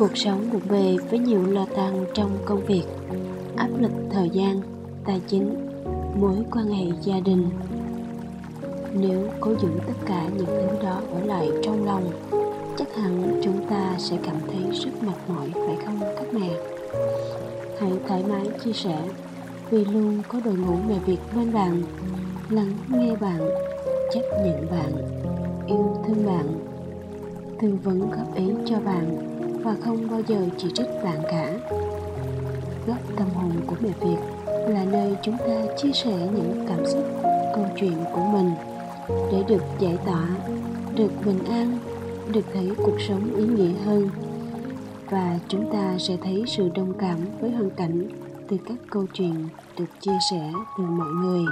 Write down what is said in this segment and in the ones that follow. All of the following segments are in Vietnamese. Cuộc sống bộn bề với nhiều lo toan trong công việc, áp lực thời gian, tài chính, mối quan hệ gia đình. Nếu cố giữ tất cả những thứ đó ở lại trong lòng, chắc hẳn chúng ta sẽ cảm thấy rất mệt mỏi, phải không các mẹ? Hãy thoải mái chia sẻ, vì luôn có đội ngũ mẹ Việt bên bạn, lắng nghe bạn, chấp nhận bạn, yêu thương bạn, tư vấn góp ý cho bạn và không bao giờ chỉ trích bạn cả. Góc tâm hồn của mẹ Việt là nơi chúng ta chia sẻ những cảm xúc, câu chuyện của mình để được giải tỏa, được bình an, được thấy cuộc sống ý nghĩa hơn. Và chúng ta sẽ thấy sự đồng cảm với hoàn cảnh từ các câu chuyện được chia sẻ từ mọi người.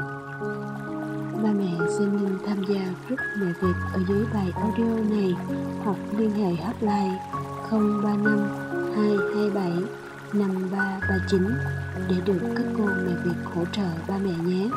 Ba mẹ xin đừng tham gia group mẹ Việt ở dưới bài audio này hoặc liên hệ hotline 035 227 5339 để được các cô mẹ Việt hỗ trợ ba mẹ nhé.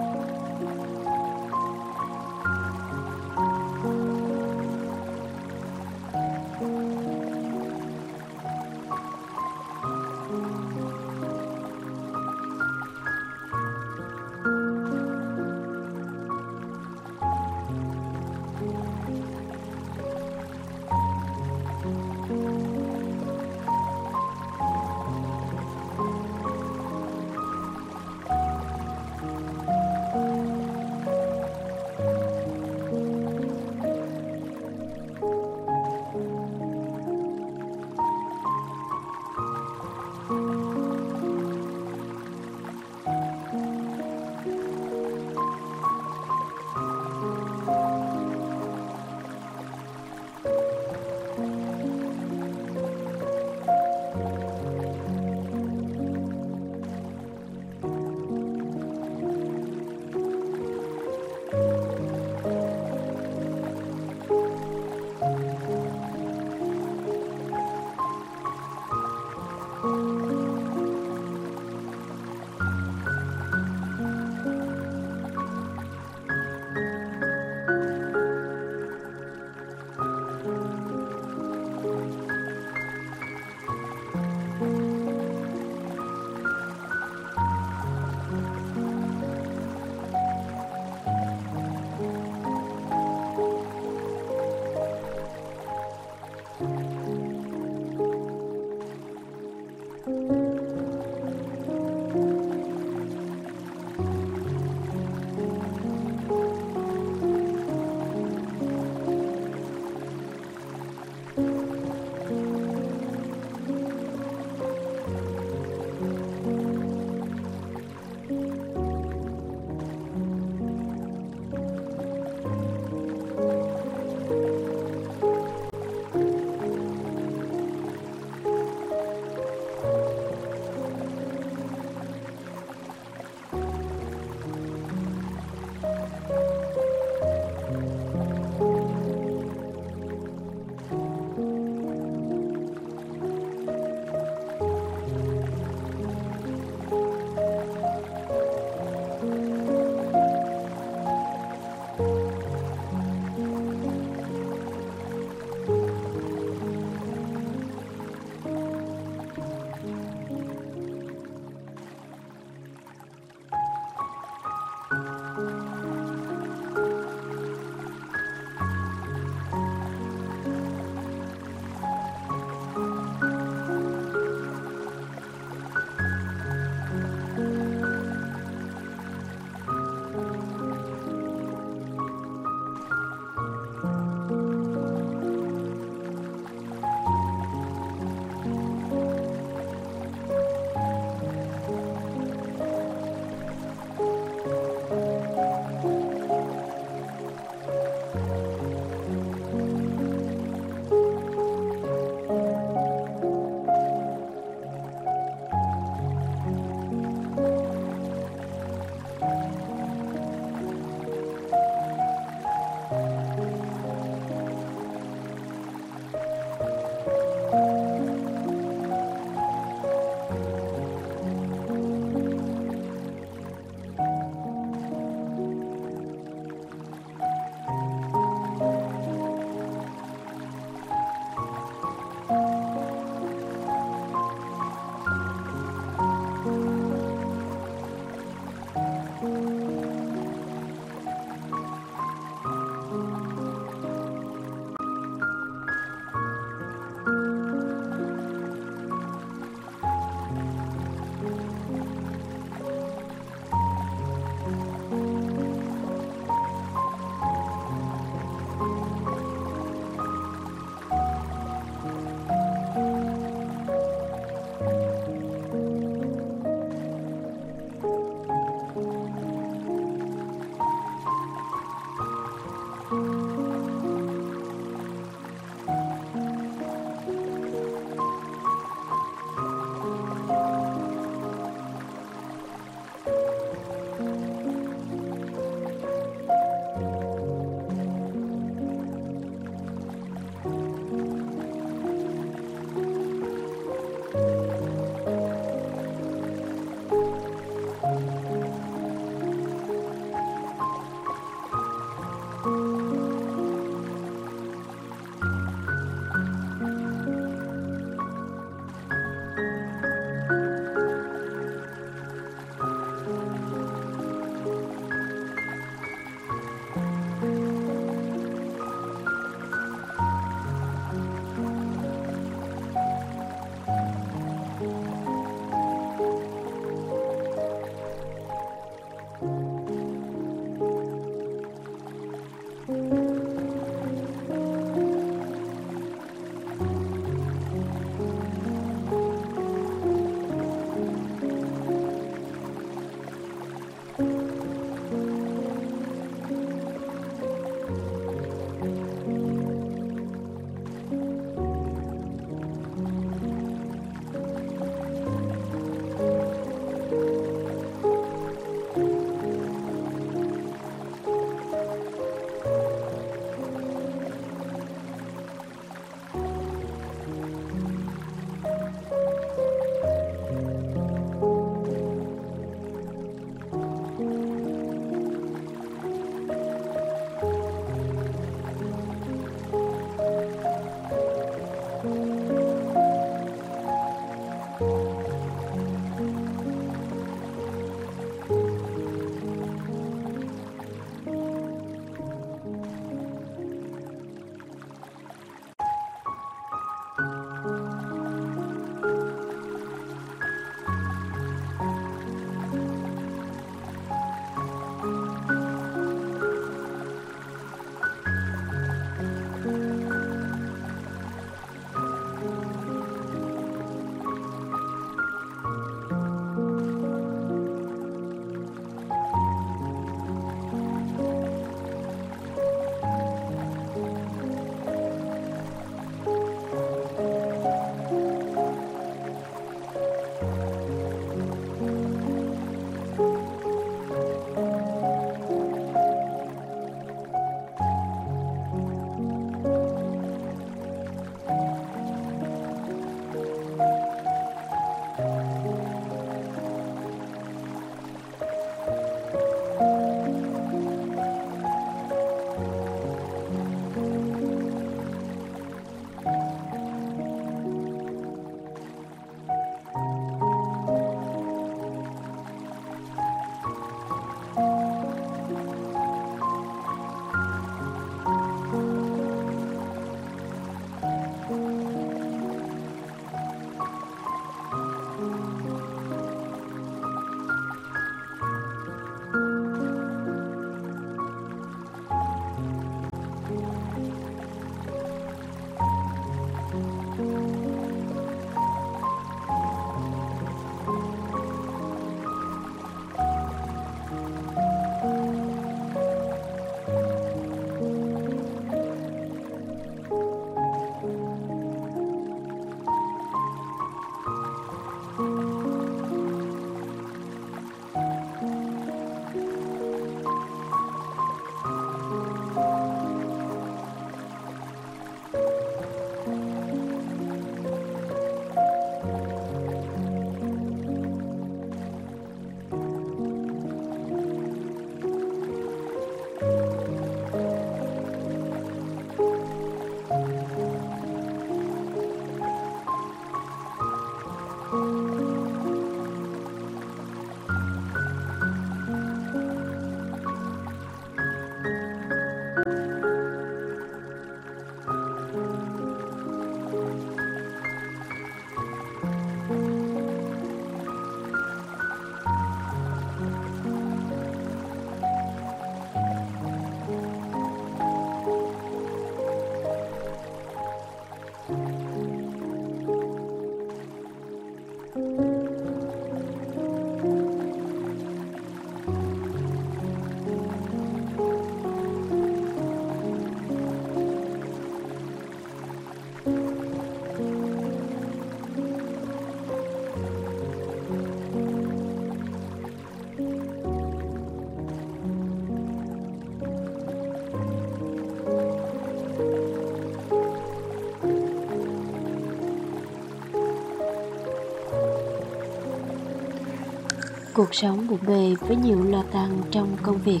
Cuộc sống bộn bề với nhiều lo toan trong công việc,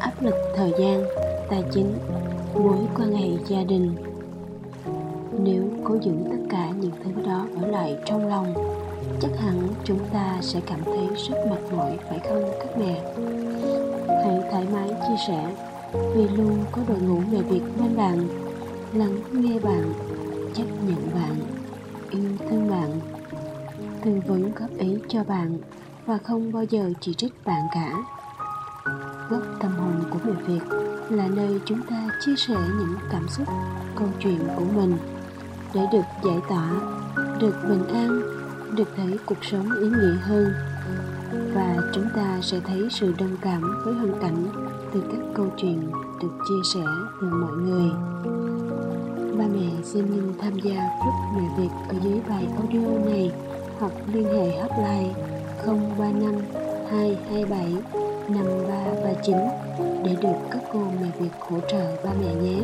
áp lực thời gian, tài chính, mối quan hệ gia đình. Nếu cố giữ tất cả những thứ đó ở lại trong lòng, chắc hẳn chúng ta sẽ cảm thấy rất mệt mỏi, phải không các mẹ? Hãy thoải mái chia sẻ, vì luôn có đội ngũ về việc bên bạn, lắng nghe bạn, chấp nhận bạn, yêu thương bạn, tư vấn góp ý cho bạn và không bao giờ chỉ trích bạn cả. Góc tâm hồn của người Việt là nơi chúng ta chia sẻ những cảm xúc, câu chuyện của mình để được giải tỏa, được bình an, được thấy cuộc sống ý nghĩa hơn, và chúng ta sẽ thấy sự đồng cảm với hoàn cảnh từ các câu chuyện được chia sẻ từ mọi người. Ba mẹ xin nên tham gia group mẹ Việt ở dưới bài audio này hoặc liên hệ hotline 035 227 5339 để được các cô mẹ Việt hỗ trợ ba mẹ nhé.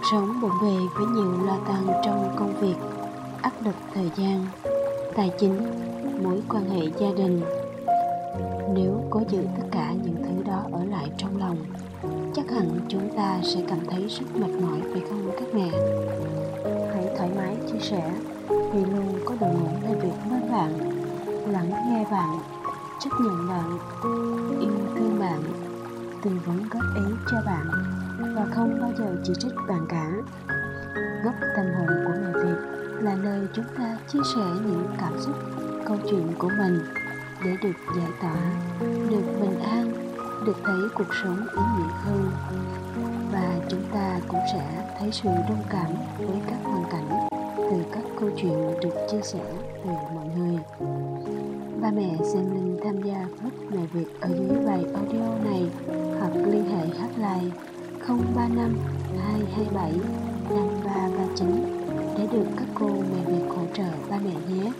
Cuộc sống bộn bề với nhiều lo toan trong công việc, áp lực thời gian, tài chính, mối quan hệ gia đình. Nếu cố giữ tất cả những thứ đó ở lại trong lòng, chắc hẳn chúng ta sẽ cảm thấy rất mệt mỏi phải không các mẹ? Hãy thoải mái chia sẻ vì luôn có đội ngũ làm việc với bạn, lắng nghe bạn, chấp nhận bạn, yêu thương bạn, tư vấn góp ý cho bạn và không bao giờ chỉ trích bạn cả. Góc tâm hồn của mẹ Việt là nơi chúng ta chia sẻ những cảm xúc, câu chuyện của mình để được giải tỏa, được bình an, được thấy cuộc sống ý nghĩa hơn, và chúng ta cũng sẽ thấy sự đồng cảm với các hoàn cảnh từ các câu chuyện được chia sẻ từ mọi người. Ba mẹ xin linh tham gia group mẹ Việt ở dưới bài audio này hoặc liên hệ hotline 035 227 5339 để được các cô mẹ Việt hỗ trợ ba mẹ nhé.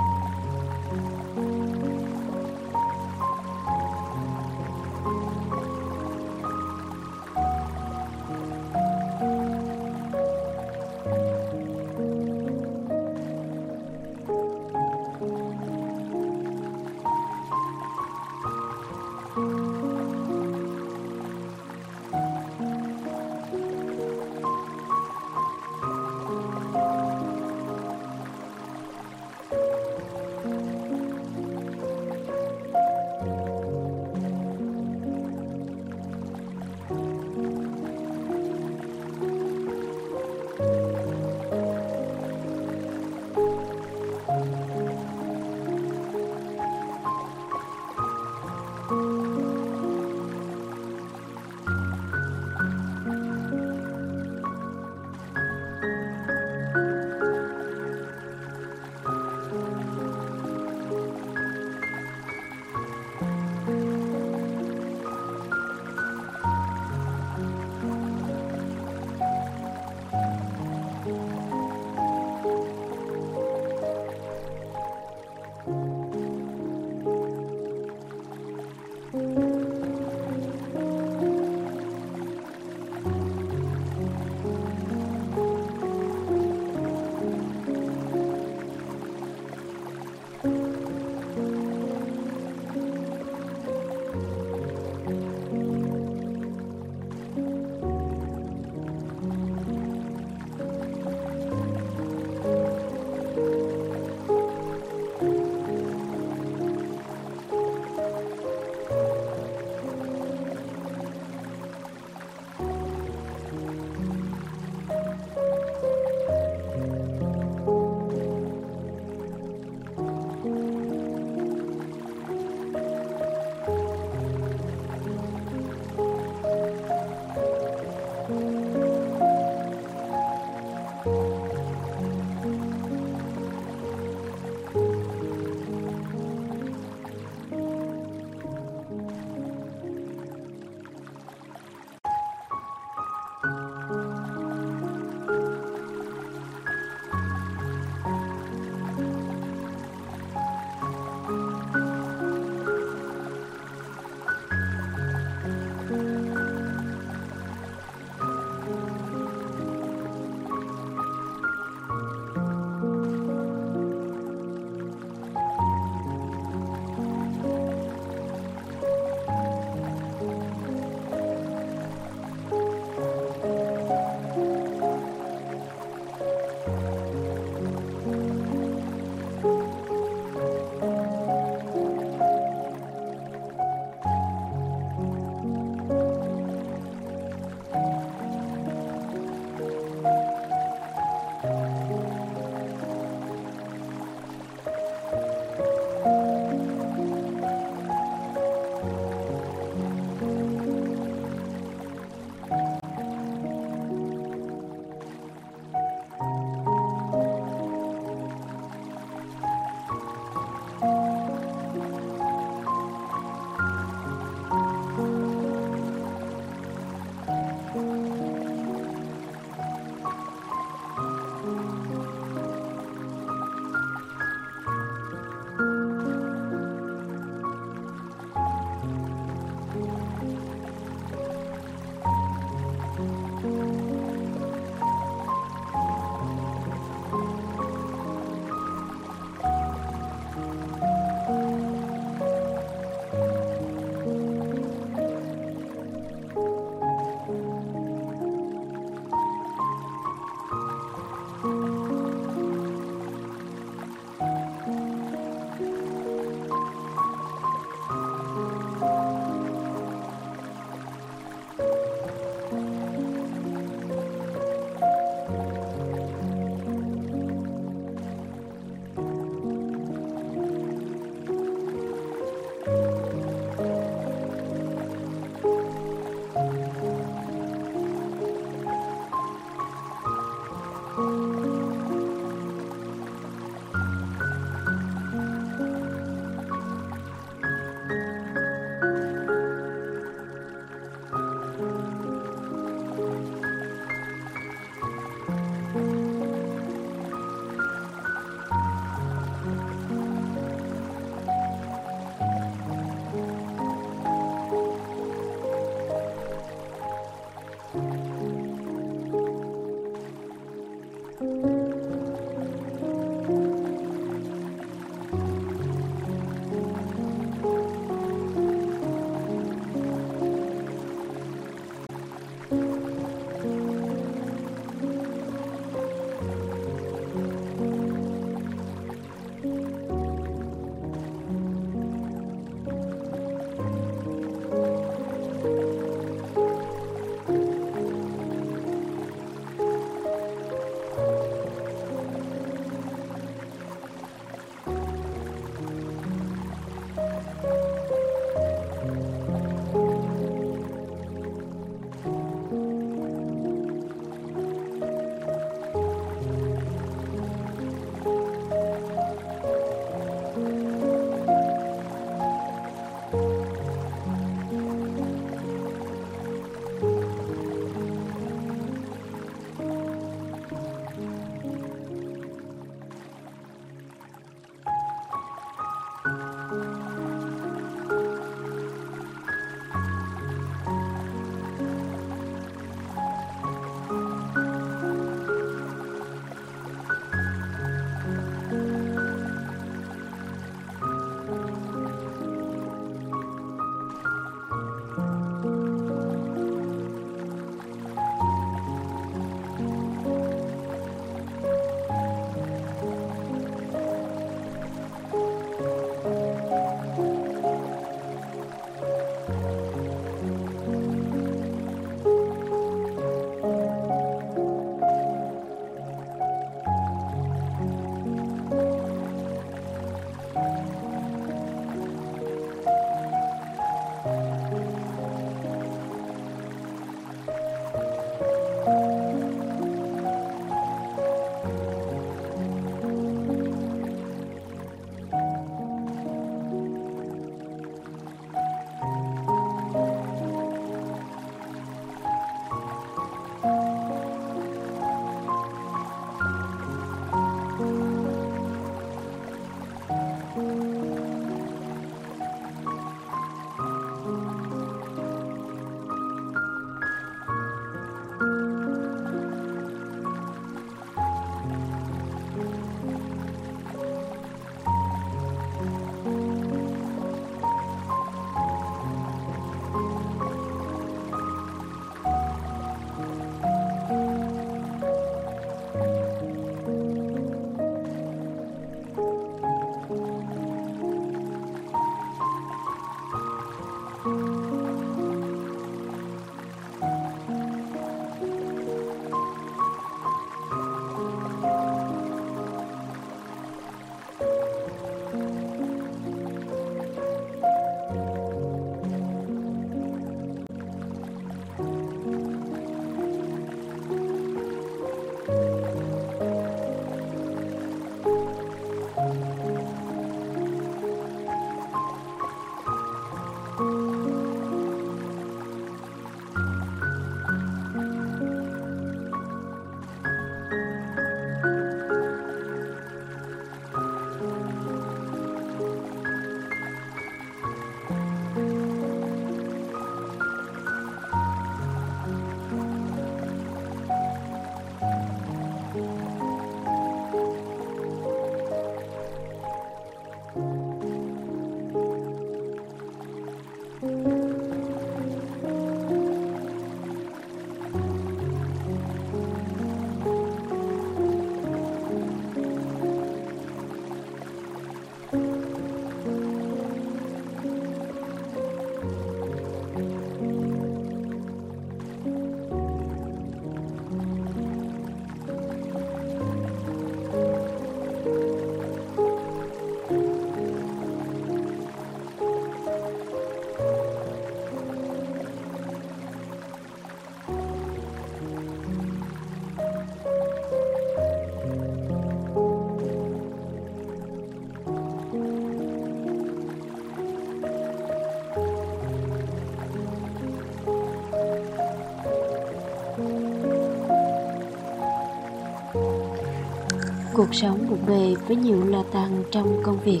Cuộc sống bộn bề với nhiều lo toan trong công việc,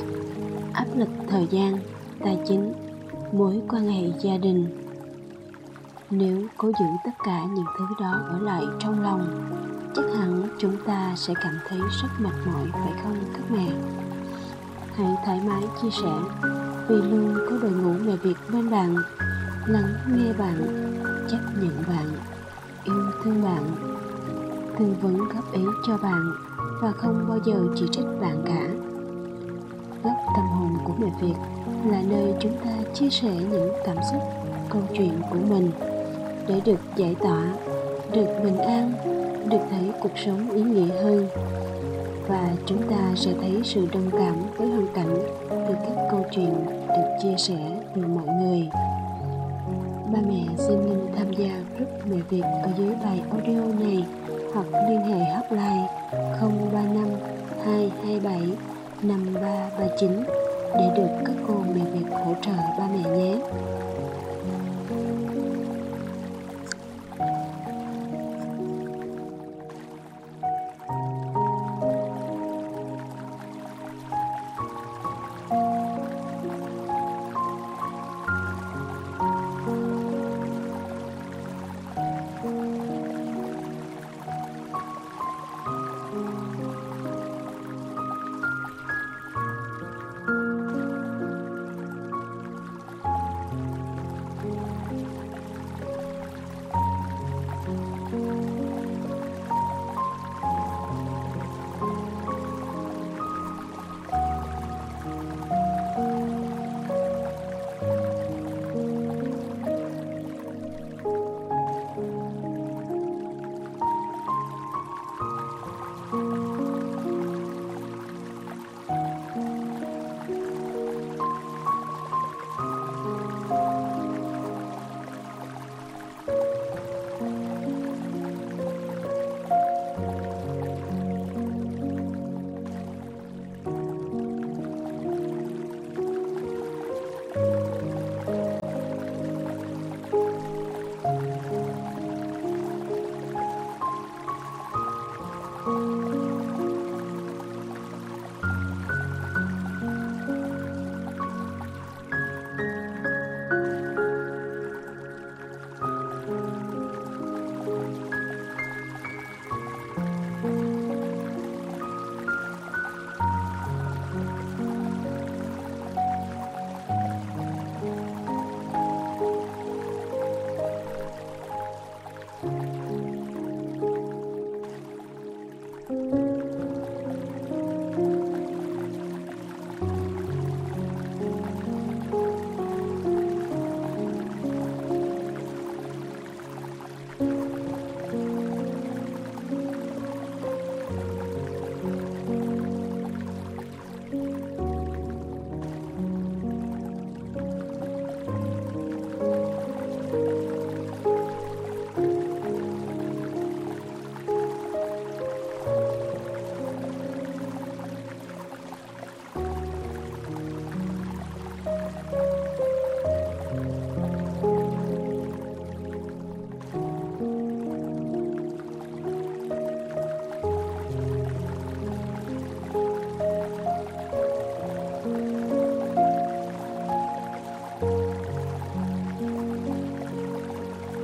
áp lực thời gian, tài chính, mối quan hệ gia đình. Nếu cố giữ tất cả những thứ đó ở lại trong lòng, chắc hẳn chúng ta sẽ cảm thấy rất mệt mỏi, phải không các mẹ? Hãy thoải mái chia sẻ, vì luôn có đội ngũ mẹ Việt bên bạn, lắng nghe bạn, chấp nhận bạn, yêu thương bạn, tư vấn góp ý cho bạn và không bao giờ chỉ trích bạn cả. Góc tâm hồn của mẹ Việt là nơi chúng ta chia sẻ những cảm xúc, câu chuyện của mình để được giải tỏa, được bình an, được thấy cuộc sống ý nghĩa hơn, và chúng ta sẽ thấy sự đồng cảm với hoàn cảnh từ các câu chuyện được chia sẻ từ mọi người. Ba mẹ xin nên tham gia group mẹ Việt ở dưới bài audio này hoặc liên hệ hotline 0352275339 để được các cô mẹ Việt hỗ trợ ba mẹ nhé.